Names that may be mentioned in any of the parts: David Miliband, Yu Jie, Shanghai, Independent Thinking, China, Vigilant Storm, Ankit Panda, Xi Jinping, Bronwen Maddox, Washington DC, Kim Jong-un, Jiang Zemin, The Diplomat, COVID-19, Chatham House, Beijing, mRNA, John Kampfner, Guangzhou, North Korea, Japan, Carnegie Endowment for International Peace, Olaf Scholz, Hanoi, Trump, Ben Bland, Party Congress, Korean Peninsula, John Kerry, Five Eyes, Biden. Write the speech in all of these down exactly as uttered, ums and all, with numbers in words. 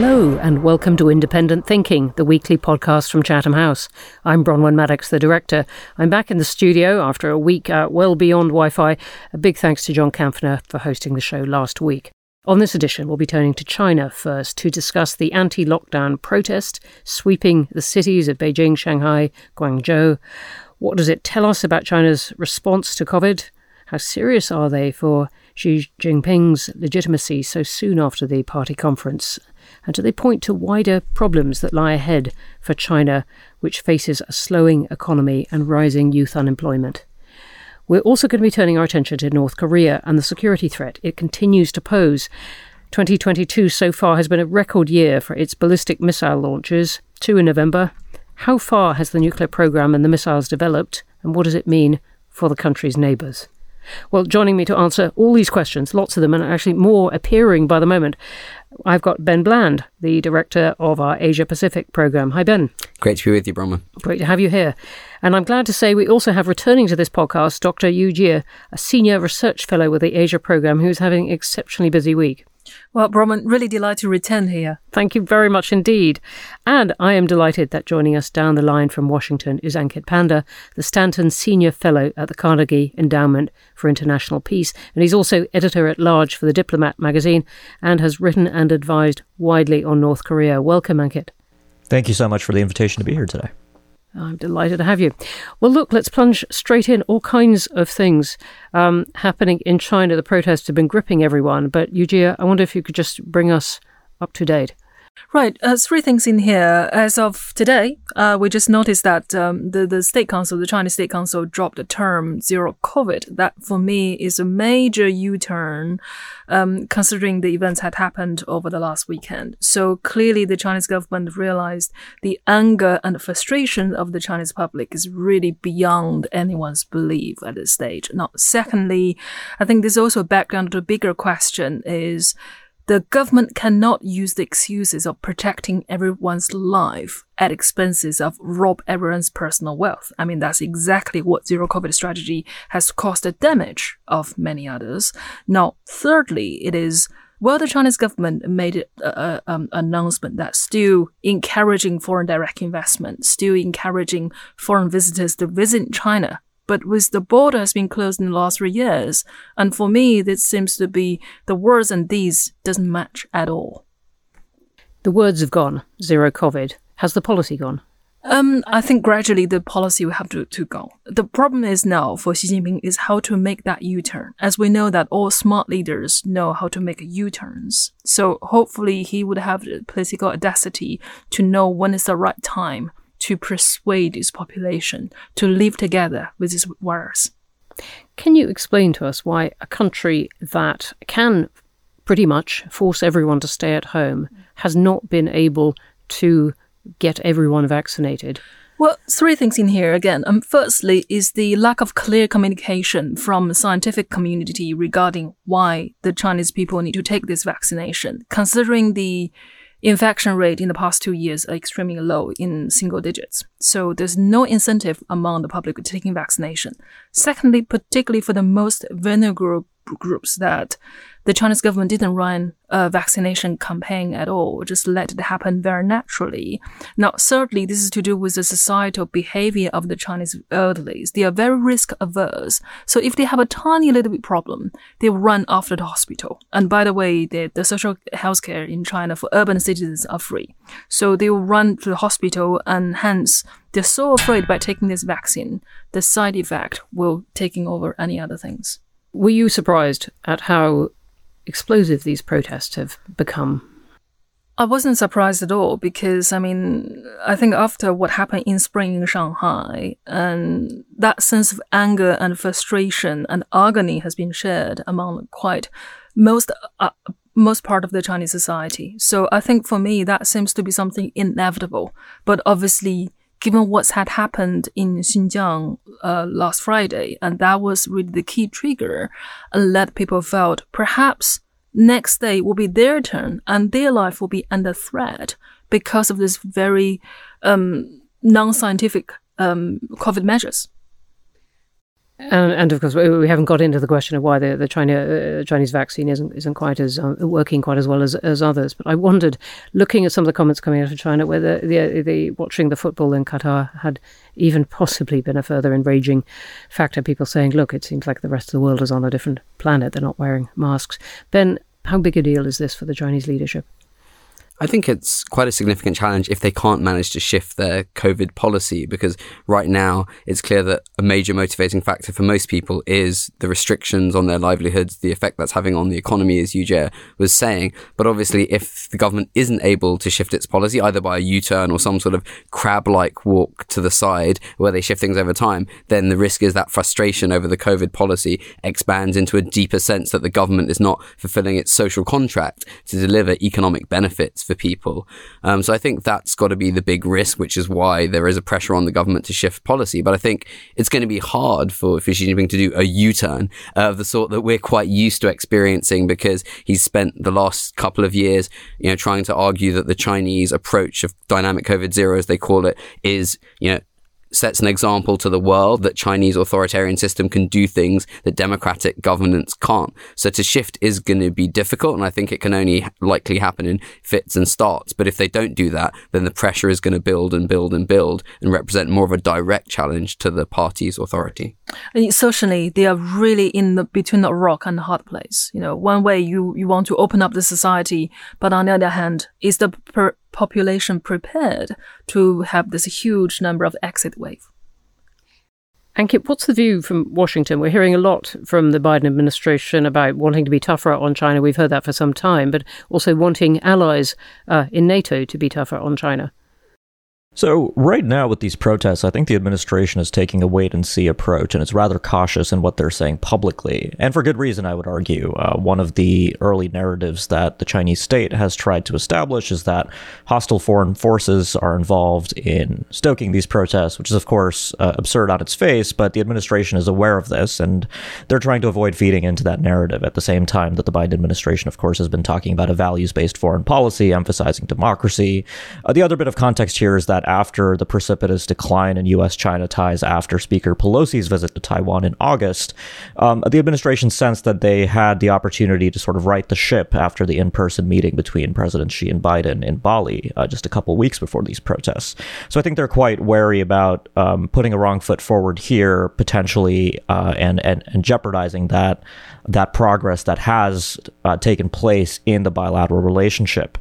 Hello and welcome to Independent Thinking, the weekly podcast from Chatham House. I'm Bronwen Maddox, the director. I'm back in the studio after a week uh, well beyond Wi-Fi. A big thanks to John Kampfner for hosting the show last week. On this edition, we'll be turning to China first to discuss the anti-lockdown protest sweeping the cities of Beijing, Shanghai, Guangzhou. What does it tell us about China's response to COVID? How serious are they for Xi Jinping's legitimacy so soon after the party conference? And do they point to wider problems that lie ahead for China, which faces a slowing economy and rising youth unemployment? We're also going to be turning our attention to North Korea and the security threat it continues to pose. twenty twenty-two so far has been a record year for its ballistic missile launches, two in November. How far has the nuclear program and the missiles developed, and what does it mean for the country's neighbours? Well, joining me to answer all these questions, lots of them, and actually more appearing by the moment, I've got Ben Bland, the director of our Asia Pacific programme. Hi, Ben. Great to be with you, Bronwen. Great to have you here. And I'm glad to say we also have returning to this podcast Doctor Yu Jie, a senior research fellow with the Asia programme, who's having an exceptionally busy week. Well, Bronwen, really delighted to return here. Thank you very much indeed. And I am delighted that joining us down the line from Washington is Ankit Panda, the Stanton Senior Fellow at the Carnegie Endowment for International Peace. And he's also editor-at-large for The Diplomat magazine and has written and advised widely on North Korea. Welcome, Ankit. Thank you so much for the invitation to be here today. I'm delighted to have you. Well, look, let's plunge straight in. All kinds of things um, happening in China. The protests have been gripping everyone. But, Yu Jie, I wonder if you could just bring us up to date. Right. Uh, three things in here. As of today, uh, we just noticed that um, the, the State Council, the Chinese State Council, dropped the term zero COVID. That, for me, is a major U-turn, um, considering the events had happened over the last weekend. So clearly, the Chinese government realized the anger and frustration of the Chinese public is really beyond anyone's belief at this stage. Now, secondly, I think there's also a background to a bigger question is, the government cannot use the excuses of protecting everyone's life at expenses of rob everyone's personal wealth. I mean, that's exactly what zero COVID strategy has caused the damage of many others. Now, thirdly, it is, well, the Chinese government made an um, announcement that's still encouraging foreign direct investment, still encouraging foreign visitors to visit China. But with the border has been closed in the last three years, and for me, this seems to be the words and these doesn't match at all. The words have gone, zero COVID. Has the policy gone? Um, I think gradually the policy will have to, to go. The problem is now for Xi Jinping is how to make that U-turn, as we know that all smart leaders know how to make U-turns. So hopefully he would have the political audacity to know when is the right time to persuade his population to live together with this virus. Can you explain to us why a country that can pretty much force everyone to stay at home has not been able to get everyone vaccinated? Well, three things in here again. Um, firstly is the lack of clear communication from the scientific community regarding why the Chinese people need to take this vaccination, considering the infection rate in the past two years are extremely low in single digits. So there's no incentive among the public taking vaccination. Secondly, particularly for the most vulnerable groups, that the Chinese government didn't run a vaccination campaign at all, just let it happen very naturally. Now, thirdly, this is to do with the societal behavior of the Chinese elderly. They are very risk averse. So if they have a tiny little bit problem, they run after the hospital. And by the way, the, the social healthcare in China for urban citizens are free. So they will run to the hospital, and hence they're so afraid by taking this vaccine, the side effect will taking over any other things. Were you surprised at how explosive these protests have become? I wasn't surprised at all because, I mean, I think after what happened in spring in Shanghai, and that sense of anger and frustration and agony has been shared among quite most uh, most part of the Chinese society. So I think for me, that seems to be something inevitable. But obviously, given what's had happened in Xinjiang uh, last Friday, and that was really the key trigger, and let people felt perhaps next day will be their turn and their life will be under threat because of this very um, non-scientific um, COVID measures. And, and of course, we haven't got into the question of why the, the China, uh, Chinese vaccine isn't isn't quite as uh, working quite as well as, as others. But I wondered, looking at some of the comments coming out of China, whether the, the, the watching the football in Qatar had even possibly been a further enraging factor. People saying, "Look, it seems like the rest of the world is on a different planet. They're not wearing masks." Ben, how big a deal is this for the Chinese leadership? I think it's quite a significant challenge if they can't manage to shift their COVID policy, because right now it's clear that a major motivating factor for most people is the restrictions on their livelihoods, the effect that's having on the economy, as Yu Jie was saying. But obviously, if the government isn't able to shift its policy, either by a U-turn or some sort of crab-like walk to the side where they shift things over time, then the risk is that frustration over the COVID policy expands into a deeper sense that the government is not fulfilling its social contract to deliver economic benefits for people. Um, so I think that's got to be the big risk, which is why there is a pressure on the government to shift policy. But I think it's going to be hard for, for Xi Jinping to do a U-turn uh, of the sort that we're quite used to experiencing, because he's spent the last couple of years, you know, trying to argue that the Chinese approach of dynamic COVID zero, as they call it, is, you know, sets an example to the world that Chinese authoritarian system can do things that democratic governance can't. So to shift is going to be difficult, and I think it can only likely happen in fits and starts. But if they don't do that, then the pressure is going to build and build and build and represent more of a direct challenge to the party's authority. And socially, they are really in the, between the rock and the hard place. You know, one way you, you want to open up the society, but on the other hand, is the per- population prepared to have this huge number of exit wave? Ankit, what's the view from Washington? We're hearing a lot from the Biden administration about wanting to be tougher on China. We've heard that for some time, but also wanting allies uh, in NATO to be tougher on China. So right now with these protests, I think the administration is taking a wait-and-see approach, and it's rather cautious in what they're saying publicly. And for good reason, I would argue. Uh, one of the early narratives that the Chinese state has tried to establish is that hostile foreign forces are involved in stoking these protests, which is, of course, uh, absurd on its face, but the administration is aware of this, and they're trying to avoid feeding into that narrative at the same time that the Biden administration, of course, has been talking about a values-based foreign policy, emphasizing democracy. Uh, the other bit of context here is that after the precipitous decline in U S-China ties after Speaker Pelosi's visit to Taiwan in August, um, the administration sensed that they had the opportunity to sort of right the ship after the in-person meeting between President Xi and Biden in Bali uh, just a couple weeks before these protests. So I think they're quite wary about um, putting a wrong foot forward here, potentially, uh, and, and and jeopardizing that that progress that has uh, taken place in the bilateral relationship.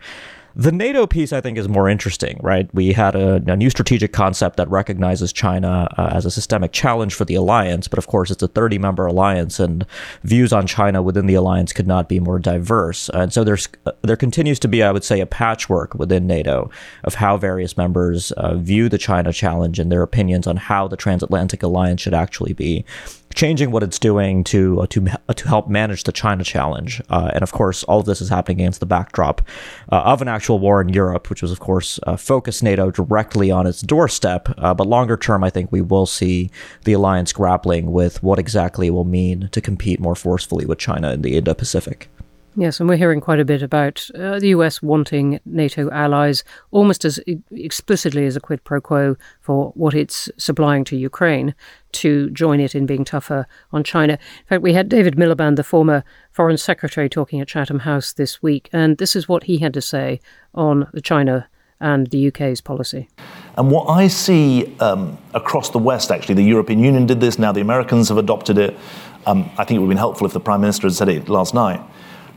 The NATO piece, I think, is more interesting, right? We had a, a new strategic concept that recognizes China uh, as a systemic challenge for the alliance, but of course, it's a thirty-member alliance, and views on China within the alliance could not be more diverse. And so there's there continues to be, I would say, a patchwork within NATO of how various members uh, view the China challenge and their opinions on how the transatlantic alliance should actually be changing what it's doing to uh, to uh, to help manage the China challenge. Uh, and of course, all of this is happening against the backdrop uh, of an actual war in Europe, which was, of course, uh, focused NATO directly on its doorstep. Uh, but longer term, I think we will see the alliance grappling with what exactly it will mean to compete more forcefully with China in the Indo-Pacific. Yes, and we're hearing quite a bit about uh, the U S wanting NATO allies almost as explicitly as a quid pro quo for what it's supplying to Ukraine to join it in being tougher on China. In fact, we had David Miliband, the former foreign secretary, talking at Chatham House this week, and this is what he had to say on China and the U K's policy. And what I see um, across the West, actually, the European Union did this, now the Americans have adopted it. Um, I think it would have been helpful if the Prime Minister had said it last night.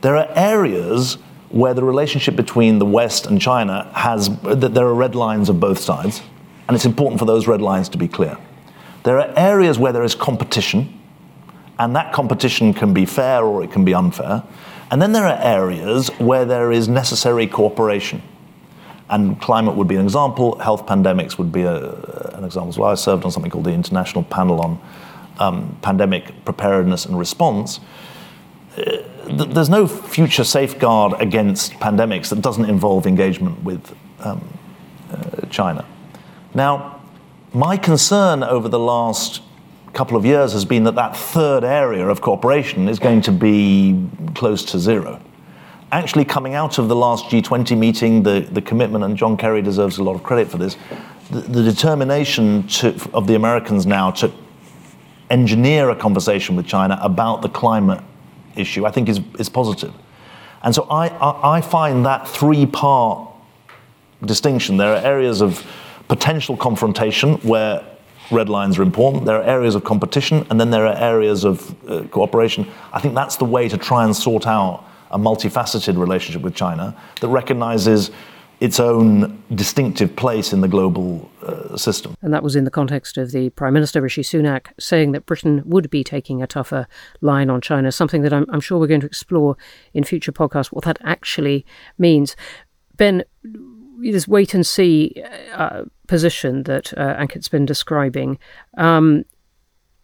There are areas where the relationship between the West and China has, that there are red lines of both sides, and it's important for those red lines to be clear. There are areas where there is competition, and that competition can be fair or it can be unfair. And then there are areas where there is necessary cooperation. And climate would be an example, health pandemics would be a, an example as well. I served on something called the International Panel on um, Pandemic Preparedness and Response. Uh, There's no future safeguard against pandemics that doesn't involve engagement with um, uh, China. Now, my concern over the last couple of years has been that that third area of cooperation is going to be close to zero. Actually, coming out of the last G twenty meeting, the, the commitment, and John Kerry deserves a lot of credit for this, the, the determination to, of the Americans now to engineer a conversation with China about the climate issue, I think is is positive. And so I, I, I find that three-part distinction. There are areas of potential confrontation where red lines are important, there are areas of competition, and then there are areas of uh, cooperation. I think that's the way to try and sort out a multifaceted relationship with China that recognizes its own distinctive place in the global uh, system. And that was in the context of the Prime Minister, Rishi Sunak, saying that Britain would be taking a tougher line on China, something that I'm, I'm sure we're going to explore in future podcasts, what that actually means. Ben, this wait-and-see uh, position that uh, Ankit's been describing, um,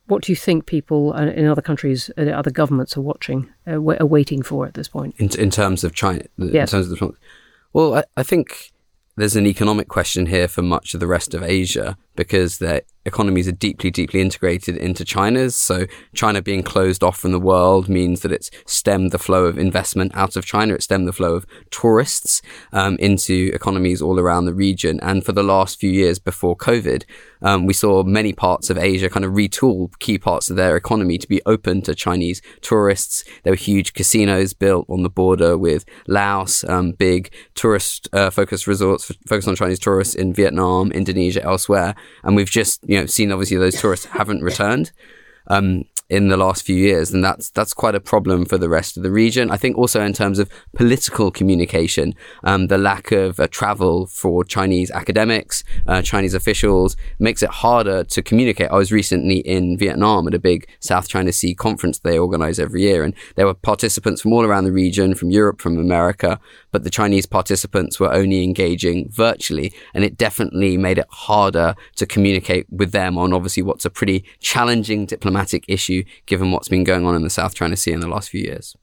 what do you think people in other countries, other governments are watching, uh, are waiting for at this point? In, in terms of China? Yes. In terms of the, well, I, I think there's an economic question here for much of the rest of Asia, because their economies are deeply, deeply integrated into China's. So China being closed off from the world means that it's stemmed the flow of investment out of China. It stemmed the flow of tourists um, into economies all around the region. And for the last few years before COVID, um, we saw many parts of Asia kind of retool key parts of their economy to be open to Chinese tourists. There were huge casinos built on the border with Laos, um, big tourist-focused uh, resorts focused on Chinese tourists in Vietnam, Indonesia, elsewhere. And we've just, you know, seen obviously those tourists haven't returned um, in the last few years. And that's that's quite a problem for the rest of the region. I think also in terms of political communication, um, the lack of uh, travel for Chinese academics, uh, Chinese officials makes it harder to communicate. I was recently in Vietnam at a big South China Sea conference they organize every year. And there were participants from all around the region, from Europe, from America, but the Chinese participants were only engaging virtually, and it definitely made it harder to communicate with them on obviously what's a pretty challenging diplomatic issue, given what's been going on in the South China Sea in the last few years.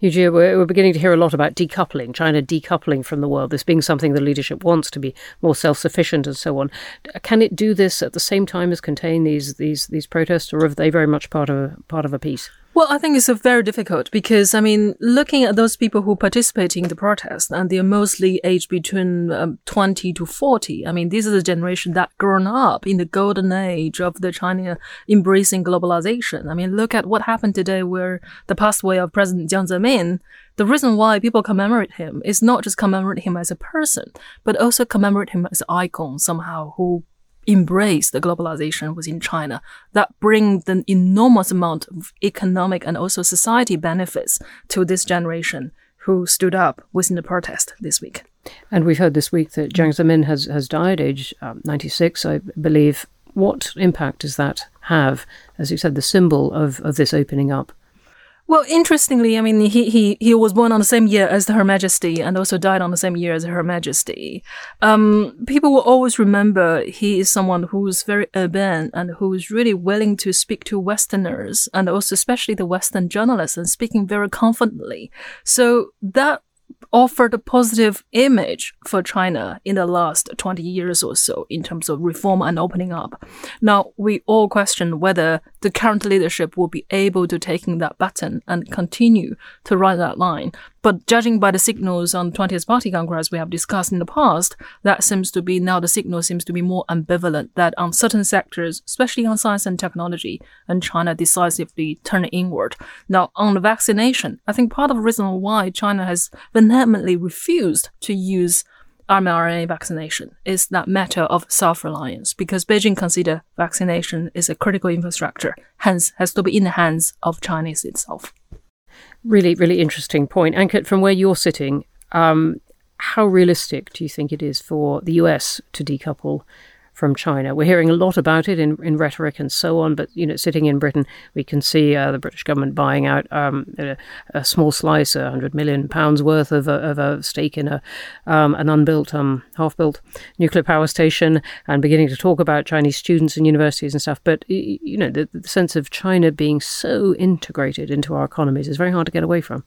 Yu Jie, we're, we're beginning to hear a lot about decoupling, China decoupling from the world, this being something the leadership wants, to be more self-sufficient and so on. Can it do this at the same time as contain these these these protests, or are they very much part of part of a piece? Well, I think it's very difficult because, I mean, looking at those people who participate in the protest, and they're mostly aged between um, twenty to forty. I mean, this is a generation that grown up in the golden age of the China embracing globalization. I mean, look at what happened today where the passed away of President Jiang Zemin. The reason why people commemorate him is not just commemorate him as a person, but also commemorate him as an icon somehow who embrace the globalization within China that brings an enormous amount of economic and also society benefits to this generation who stood up within the protest this week. And we've heard this week that Jiang Zemin has, has died, age um, ninety-six, I believe. What impact does that have, as you said, the symbol of, of this opening up? Well, interestingly, I mean, he, he, he was born on the same year as Her Majesty and also died on the same year as Her Majesty. Um, people will always remember he is someone who is very urban and who is really willing to speak to Westerners and also especially the Western journalists and speaking very confidently. So that offered a positive image for China in the last twenty years or so in terms of reform and opening up. Now, we all question whether the current leadership will be able to take that baton and continue to ride that line. But judging by the signals on the twentieth Party Congress we have discussed in the past, that seems to be now the signal seems to be more ambivalent, that on certain sectors, especially on science and technology, and China decisively turn inward. Now, on the vaccination, I think part of the reason why China has vehemently refused to use mRNA vaccination is that matter of self-reliance, because Beijing considers vaccination is a critical infrastructure, hence has to be in the hands of Chinese itself. Really, really interesting point. Ankit, from where you're sitting, um, how realistic do you think it is for the U S to decouple from China? We're hearing a lot about it in, in rhetoric and so on, but, you know, sitting in Britain, we can see uh, the British government buying out um, a, a small slice, one hundred million pounds worth of a, of a stake in a um, an unbuilt, um, half-built nuclear power station, and beginning to talk about Chinese students and universities and stuff. But, you know, the, the sense of China being so integrated into our economies is very hard to get away from.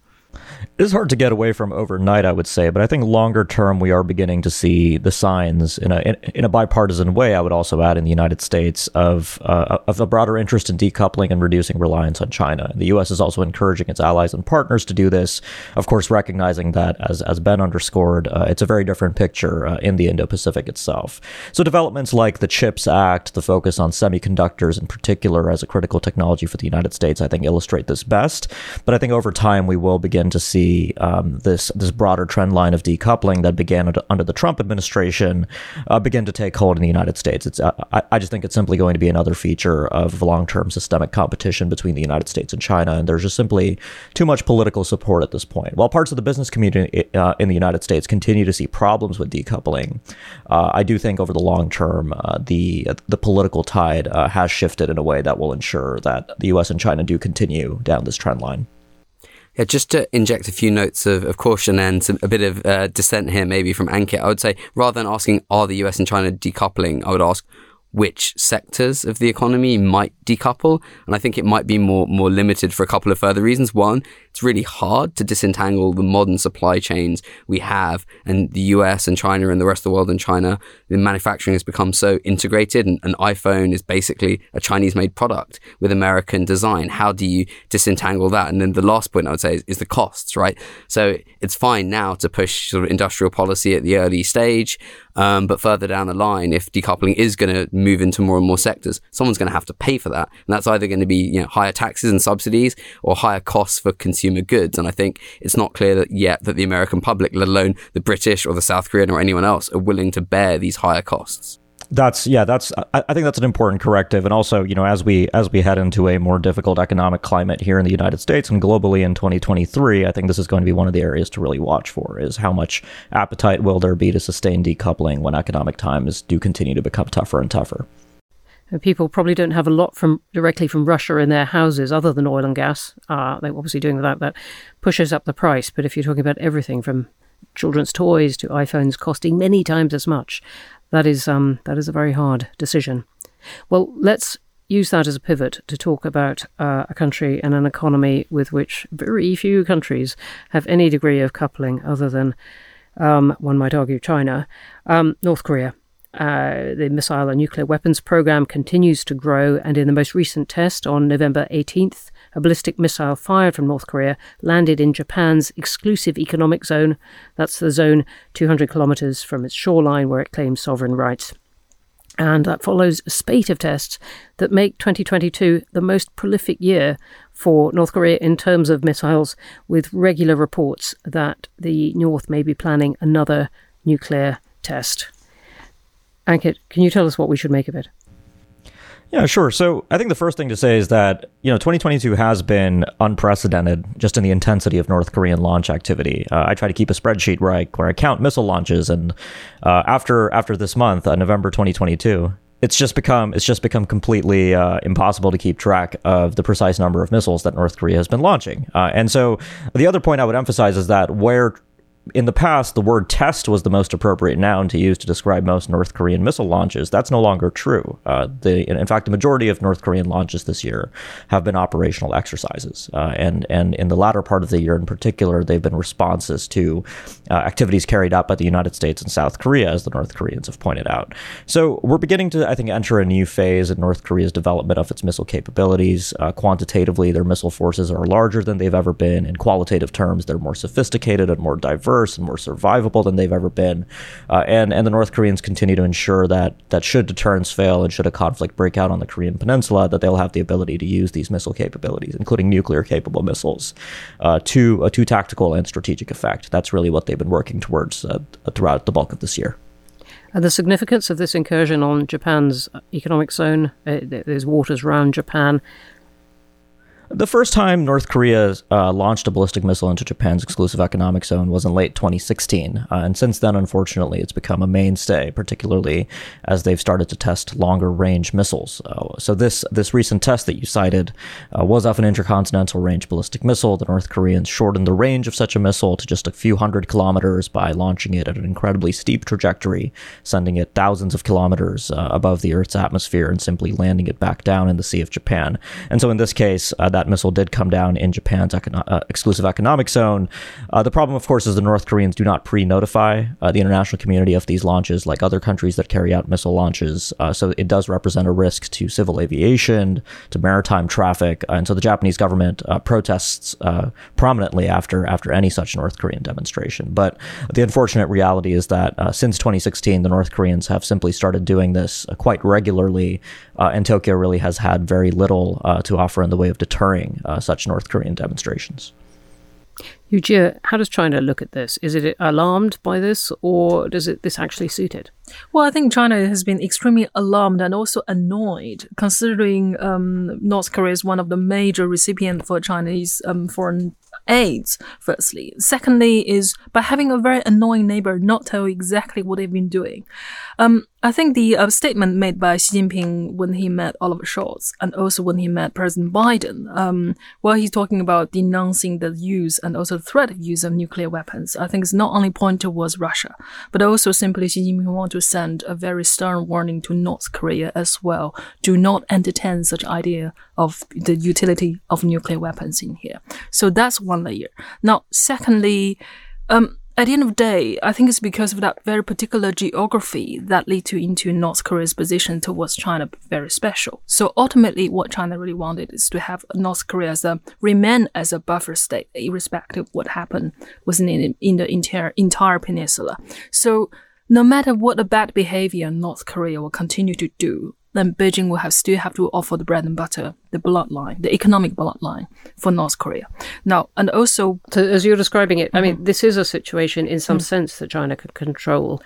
It is hard to get away from overnight, I would say, but I think longer term we are beginning to see the signs in a in, in a bipartisan way, I would also add, in the United States of uh, of a broader interest in decoupling and reducing reliance on China. The U S is also encouraging its allies and partners to do this, of course, recognizing that, as, as Ben underscored, uh, it's a very different picture uh, in the Indo-Pacific itself. So developments like the CHIPS Act, the focus on semiconductors in particular as a critical technology for the United States, I think illustrate this best. But I think over time we will begin to see Um, this this broader trend line of decoupling that began under the Trump administration uh, begin to take hold in the United States. It's uh, I, I just think it's simply going to be another feature of long-term systemic competition between the United States and China, and there's just simply too much political support at this point. While parts of the business community uh, in the United States continue to see problems with decoupling, uh, I do think over the long term uh, the the political tide uh, has shifted in a way that will ensure that the U S and China do continue down this trend line. Yeah, just to inject a few notes of, of caution and some, a bit of uh, dissent here maybe from Ankit, I would say rather than asking, are the U S and China decoupling, I would ask which sectors of the economy might decouple. And I think it might be more more limited for a couple of further reasons. One, it's really hard to disentangle the modern supply chains we have, and the U S and China and the rest of the world and China, the manufacturing has become so integrated, and an iPhone is basically a Chinese-made product with American design. How do you disentangle that? And then the last point I would say is, is the costs, right? So it's fine now to push sort of industrial policy at the early stage, um, but further down the line, if decoupling is going to move into more and more sectors, someone's going to have to pay for that. And that's either going to be, you know, higher taxes and subsidies or higher costs for consumer goods. And I think it's not clear that yet that the American public, let alone the British or the South Korean or anyone else, are willing to bear these higher costs. That's yeah, that's I, I think that's an important corrective. And also, you know, as we as we head into a more difficult economic climate here in the United States and globally in twenty twenty-three, I think this is going to be one of the areas to really watch for, is how much appetite will there be to sustain decoupling when economic times do continue to become tougher and tougher. People probably don't have a lot from directly from Russia in their houses other than oil and gas. Uh, they're obviously doing without that. Pushes up the price. But if you're talking about everything from children's toys to iPhones costing many times as much, That is um, that is a very hard decision. Well, let's use that as a pivot to talk about uh, a country and an economy with which very few countries have any degree of coupling other than, um, one might argue, China, um, North Korea. Uh, the missile and nuclear weapons program continues to grow, and in the most recent test on November eighteenth, a ballistic missile fired from North Korea landed in Japan's exclusive economic zone. That's the zone two hundred kilometers from its shoreline where it claims sovereign rights. And that follows a spate of tests that make twenty twenty-two the most prolific year for North Korea in terms of missiles, with regular reports that the North may be planning another nuclear test. Ankit, can you tell us what we should make of it? Yeah, sure. So I think the first thing to say is that, you know, twenty twenty-two has been unprecedented just in the intensity of North Korean launch activity. Uh, I try to keep a spreadsheet where I where I count missile launches, and uh, after after this month, uh, November twenty twenty-two. It's just become it's just become completely uh, impossible to keep track of the precise number of missiles that North Korea has been launching. Uh, and so the other point I would emphasize is that where in the past, the word test was the most appropriate noun to use to describe most North Korean missile launches, that's no longer true. Uh, the, in fact, the majority of North Korean launches this year have been operational exercises. Uh, and, and in the latter part of the year in particular, they've been responses to uh, activities carried out by the United States and South Korea, as the North Koreans have pointed out. So we're beginning to, I think, enter a new phase in North Korea's development of its missile capabilities. Uh, quantitatively, their missile forces are larger than they've ever been. In qualitative terms, they're more sophisticated and more diverse and more survivable than they've ever been, uh, and and the North Koreans continue to ensure that that should deterrence fail and should a conflict break out on the Korean Peninsula, that they'll have the ability to use these missile capabilities, including nuclear-capable missiles, uh, to uh, to tactical and strategic effect. That's really what they've been working towards uh, throughout the bulk of this year. And the significance of this incursion on Japan's economic zone, uh, there's waters around Japan. The first time North Korea uh, launched a ballistic missile into Japan's exclusive economic zone was in late twenty sixteen. Uh, and since then, unfortunately, it's become a mainstay, particularly as they've started to test longer range missiles. Uh, so this this recent test that you cited uh, was of an intercontinental range ballistic missile. The North Koreans shortened the range of such a missile to just a few hundred kilometers by launching it at an incredibly steep trajectory, sending it thousands of kilometers uh, above the Earth's atmosphere and simply landing it back down in the Sea of Japan. And so in this case, uh, that that missile did come down in Japan's econo- uh, exclusive economic zone. Uh, the problem, of course, is the North Koreans do not pre-notify uh, the international community of these launches like other countries that carry out missile launches. Uh, so it does represent a risk to civil aviation, to maritime traffic. Uh, and so the Japanese government uh, protests uh, prominently after after any such North Korean demonstration. But the unfortunate reality is that uh, since twenty sixteen, the North Koreans have simply started doing this uh, quite regularly, uh, and Tokyo really has had very little uh, to offer in the way of deterring uh, such North Korean demonstrations. Yu Jie, how does China look at this? Is it alarmed by this, or does it this actually suit it? Well, I think China has been extremely alarmed and also annoyed, considering um, North Korea is one of the major recipients for Chinese um, foreign aids, firstly. Secondly is by having a very annoying neighbor not tell exactly what they've been doing. Um, I think the uh, statement made by Xi Jinping when he met Olaf Scholz and also when he met President Biden, um, where he's talking about denouncing the use and also the threat of use of nuclear weapons, I think it's not only pointed towards Russia, but also simply Xi Jinping wants to send a very stern warning to North Korea as well. Do not entertain such idea of the utility of nuclear weapons in here. So that's one layer. Now, secondly, um, at the end of the day, I think it's because of that very particular geography that led to into North Korea's position towards China very special. So ultimately, what China really wanted is to have North Korea as a, remain as a buffer state, irrespective of what happened within in the entire entire peninsula. So no matter what the bad behavior North Korea will continue to do, then Beijing will have still have to offer the bread and butter, the bloodline, the economic bloodline for North Korea. Now, and also... So as you're describing it, mm-hmm. I mean, this is a situation in some mm-hmm. sense that China could control.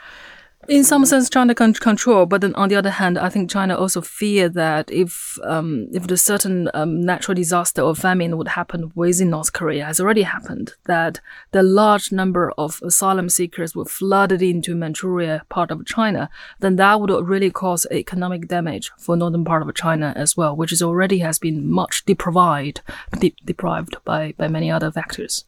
In some sense, China can control, but then on the other hand, I think China also fear that if um, if the certain um, natural disaster or famine would happen within North Korea, has already happened, that the large number of asylum seekers were flooded into Manchuria, part of China, then that would really cause economic damage for northern part of China as well, which is already has been much deprived de- deprived by, by many other factors.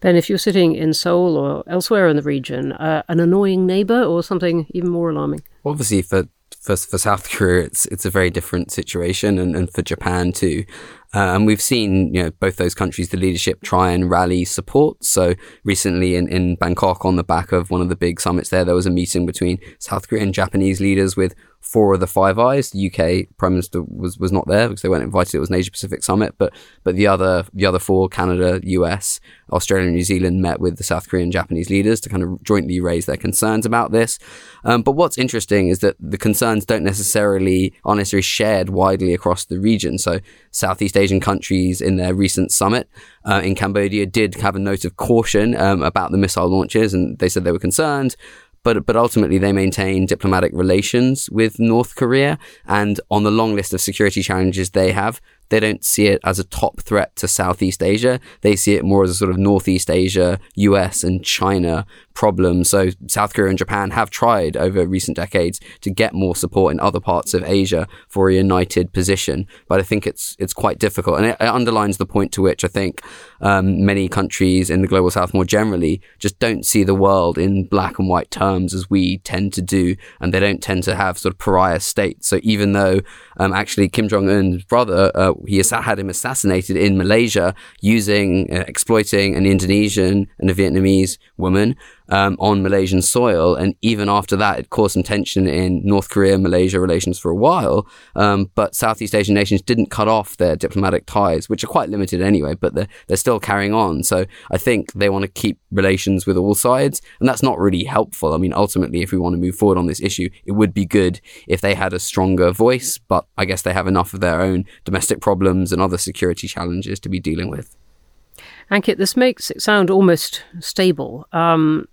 Ben, if you're sitting in Seoul or elsewhere in the region, uh, an annoying neighbour or something even more alarming? Obviously, for for, for South Korea, it's it's a very different situation, and, and for Japan too. Uh, and we've seen, you know, both those countries, the leadership try and rally support. So recently in, in Bangkok, on the back of one of the big summits there, there was a meeting between South Korean and Japanese leaders with four of the Five Eyes. The U K Prime Minister was, was not there because they weren't invited. It was an Asia Pacific summit. But but the other the other four, Canada, U S, Australia and New Zealand, met with the South Korean and Japanese leaders to kind of jointly raise their concerns about this. Um, but what's interesting is that the concerns don't necessarily, aren't necessarily shared widely across the region. So Southeast Asia Asian countries in their recent summit uh, in Cambodia did have a note of caution um, about the missile launches, and they said they were concerned, but but ultimately they maintain diplomatic relations with North Korea, and on the long list of security challenges they have, they don't see it as a top threat to Southeast Asia. They see it more as a sort of Northeast Asia, U S and China problem. So South Korea and Japan have tried over recent decades to get more support in other parts of Asia for a united position. But I think it's it's quite difficult. And it, it underlines the point to which I think um, many countries in the Global South more generally just don't see the world in black and white terms as we tend to do. And they don't tend to have sort of pariah states. So even though um, actually Kim Jong-un's brother, uh, he had him assassinated in Malaysia using, uh, exploiting an Indonesian and a Vietnamese woman um, on Malaysian soil. And even after that, it caused some tension in North Korea-Malaysia relations for a while. Um, but Southeast Asian nations didn't cut off their diplomatic ties, which are quite limited anyway, but they're, they're still carrying on. So I think they want to keep relations with all sides. And that's not really helpful. I mean, ultimately, if we want to move forward on this issue, it would be good if they had a stronger voice. But I guess they have enough of their own domestic problems and other security challenges to be dealing with. Ankit, this makes it sound almost stable, um,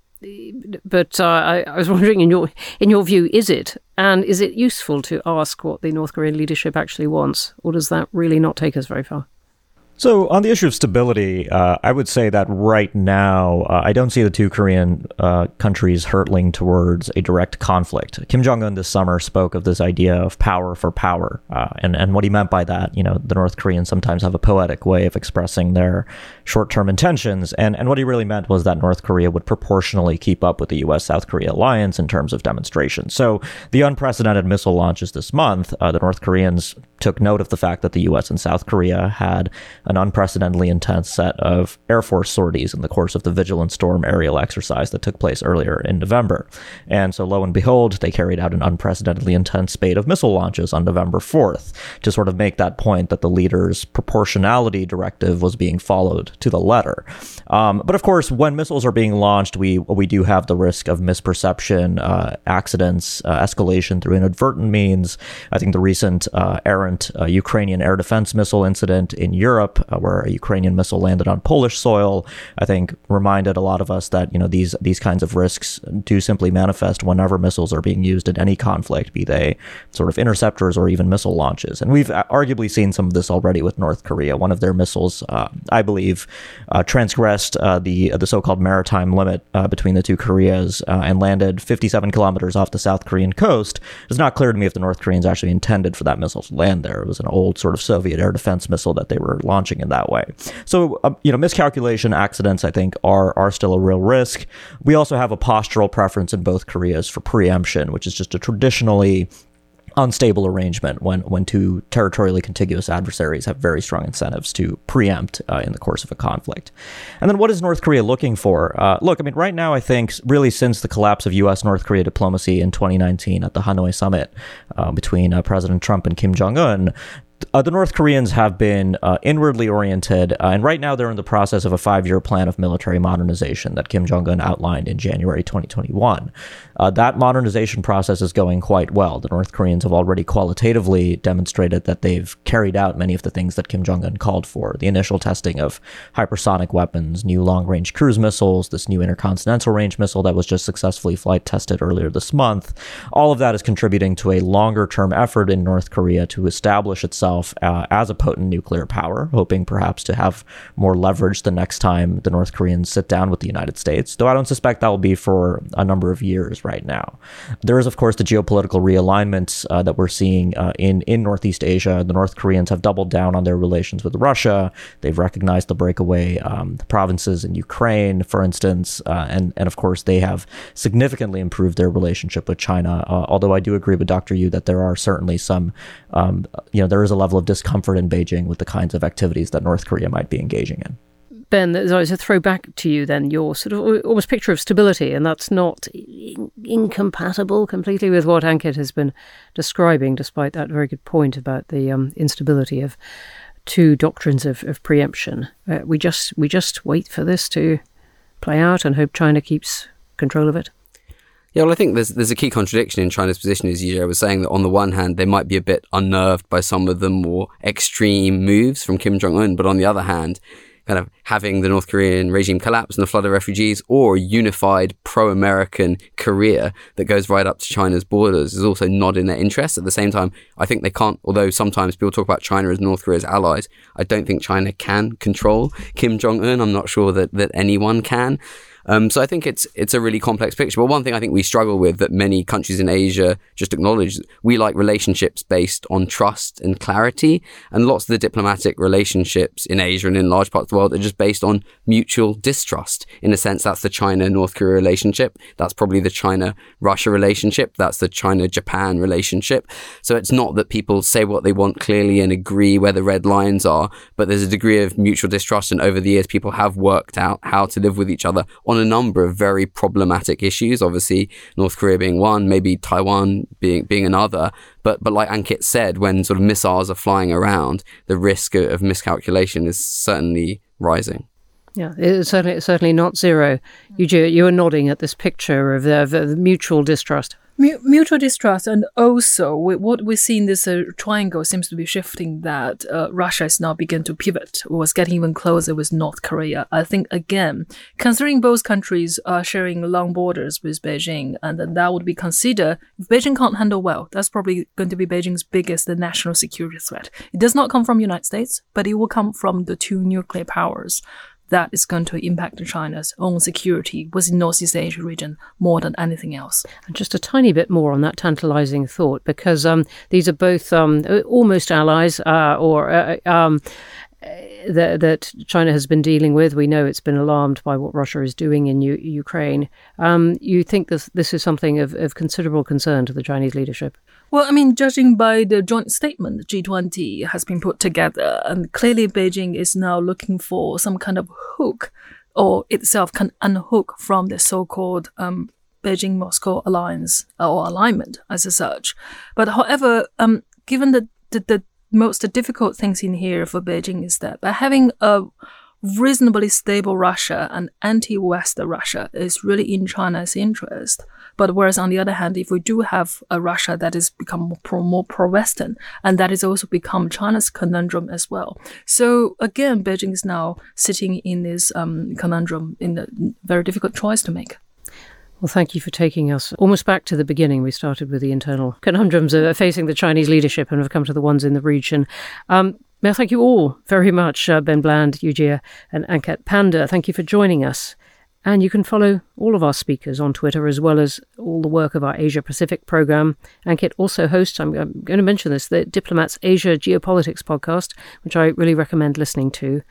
but uh, I, I was wondering, in your in your view, is it? And is it useful to ask what the North Korean leadership actually wants, or does that really not take us very far? So on the issue of stability, uh, I would say that right now, uh, I don't see the two Korean uh, countries hurtling towards a direct conflict. Kim Jong-un this summer spoke of this idea of power for power. Uh, and, and what he meant by that, you know, the North Koreans sometimes have a poetic way of expressing their short-term intentions. And, and what he really meant was that North Korea would proportionally keep up with the U S-South Korea alliance in terms of demonstrations. So the unprecedented missile launches this month, uh, the North Koreans took note of the fact that the U S and South Korea had an unprecedentedly intense set of Air Force sorties in the course of the Vigilant Storm aerial exercise that took place earlier in November. And so lo and behold, they carried out an unprecedentedly intense spate of missile launches on November fourth to sort of make that point that the leader's proportionality directive was being followed to the letter. Um, but of course, when missiles are being launched, we we do have the risk of misperception, uh, accidents, uh, escalation through inadvertent means. I think the recent uh, errant uh, Ukrainian air defense missile incident in Europe, uh, where a Ukrainian missile landed on Polish soil, I think reminded a lot of us that, you know, these these kinds of risks do simply manifest whenever missiles are being used in any conflict, be they sort of interceptors or even missile launches. And we've arguably seen some of this already with North Korea. One of their missiles, uh, I believe, uh, transgressed uh, the uh, the so-called maritime limit uh, between the two Koreas uh, and landed fifty-seven kilometers off the South Korean coast. It's not clear to me if the North Koreans actually intended for that missile to land there. It was an old sort of Soviet air defense missile that they were launching in that way. So, uh, you know, miscalculation, accidents, I think, are are still a real risk. We also have a postural preference in both Koreas for preemption, which is just a traditionally unstable arrangement when when two territorially contiguous adversaries have very strong incentives to preempt uh, in the course of a conflict. And then what is North Korea looking for? Uh, look, I mean, right now, I think really since the collapse of U S-North Korea diplomacy in twenty nineteen at the Hanoi summit uh, between uh, President Trump and Kim Jong-un, Uh, the North Koreans have been uh, inwardly oriented, uh, and right now they're in the process of a five-year plan of military modernization that Kim Jong-un outlined in January twenty twenty-one. Uh, that modernization process is going quite well. The North Koreans have already qualitatively demonstrated that they've carried out many of the things that Kim Jong-un called for: the initial testing of hypersonic weapons, new long-range cruise missiles, this new intercontinental range missile that was just successfully flight tested earlier this month. All of that is contributing to a longer-term effort in North Korea to establish itself Uh, as a potent nuclear power, hoping perhaps to have more leverage the next time the North Koreans sit down with the United States, though I don't suspect that will be for a number of years right now. There is, of course, the geopolitical realignments uh, that we're seeing uh, in, in Northeast Asia. The North Koreans have doubled down on their relations with Russia. They've recognized the breakaway um, provinces in Ukraine, for instance, uh, and, and of course, they have significantly improved their relationship with China, uh, although I do agree with Doctor Yu that there are certainly some, um, you know, there is a level of discomfort in Beijing with the kinds of activities that North Korea might be engaging in. Ben, as I throw back to you then, your sort of almost picture of stability, and that's not in- incompatible completely with what Ankit has been describing, despite that very good point about the um, instability of two doctrines of, of preemption. Uh, we just we just wait for this to play out and hope China keeps control of it. Yeah, well, I think there's there's a key contradiction in China's position, as Yu Jie was saying, that on the one hand, they might be a bit unnerved by some of the more extreme moves from Kim Jong-un, but on the other hand, kind of having the North Korean regime collapse and the flood of refugees, or a unified pro-American Korea that goes right up to China's borders, is also not in their interest. At the same time, I think they can't, although sometimes people talk about China as North Korea's allies, I don't think China can control Kim Jong-un. I'm not sure that, that anyone can. Um, so I think it's it's a really complex picture. But one thing I think we struggle with that many countries in Asia just acknowledge, we like relationships based on trust and clarity. And lots of the diplomatic relationships in Asia and in large parts of the world are just based on mutual distrust. In a sense, that's the China-North Korea relationship. That's probably the China-Russia relationship. That's the China-Japan relationship. So it's not that people say what they want clearly and agree where the red lines are, but there's a degree of mutual distrust. And over the years, people have worked out how to live with each other on a number of very problematic issues, obviously North Korea being one, maybe Taiwan being being another. But but like Ankit said, when sort of missiles are flying around, the risk of miscalculation is certainly rising. Yeah, it's certainly it's certainly not zero. You you are nodding at this picture of the, the mutual distrust. Mutual distrust, and also what we see in this uh, triangle seems to be shifting, that uh, Russia is now beginning to pivot. It was getting even closer with North Korea. I think, again, considering both countries are sharing long borders with Beijing, and then that would be considered, if Beijing can't handle well, that's probably going to be Beijing's biggest the national security threat. It does not come from the United States, but it will come from the two nuclear powers. That is going to impact China's own security within Northeast Asia region more than anything else. And just a tiny bit more on that tantalizing thought, because um, these are both um, almost allies uh, or uh, um, that, that China has been dealing with. We know it's been alarmed by what Russia is doing in U- Ukraine. Um, you think this this is something of, of considerable concern to the Chinese leadership? Well, I mean, judging by the joint statement G twenty has been put together, and clearly Beijing is now looking for some kind of hook, or itself can unhook from the so-called um, Beijing-Moscow alliance or alignment as such. But however, um, given the, the, the most difficult things in here for Beijing is that by having a reasonably stable Russia and anti-West Russia is really in China's interest. But whereas on the other hand, if we do have a Russia that has become pro, more pro-Western, and that has also become China's conundrum as well. So again, Beijing is now sitting in this um, conundrum, in a very difficult choice to make. Well, thank you for taking us almost back to the beginning. We started with the internal conundrums of facing the Chinese leadership and have come to the ones in the region. Um, Now, thank you all very much, uh, Ben Bland, Yu Jie, and Ankit Panda. Thank you for joining us. And you can follow all of our speakers on Twitter, as well as all the work of our Asia Pacific programme. Ankit also hosts, I'm, I'm going to mention this, the Diplomat's Asia Geopolitics podcast, which I really recommend listening to.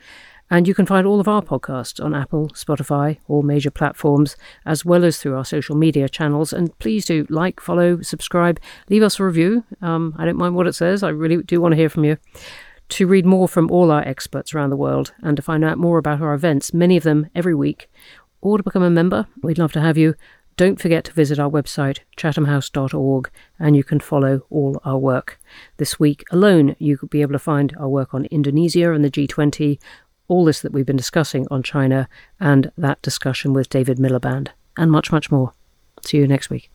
And you can find all of our podcasts on Apple, Spotify, all major platforms, as well as through our social media channels. And please do like, follow, subscribe, leave us a review. Um, I don't mind what it says. I really do want to hear from you. To read more from all our experts around the world and to find out more about our events, many of them every week, or to become a member, we'd love to have you. Don't forget to visit our website, chatham house dot org, and you can follow all our work. This week alone, you could be able to find our work on Indonesia and the G twenty, all this that we've been discussing on China, and that discussion with David Miliband, and much, much more. See you next week.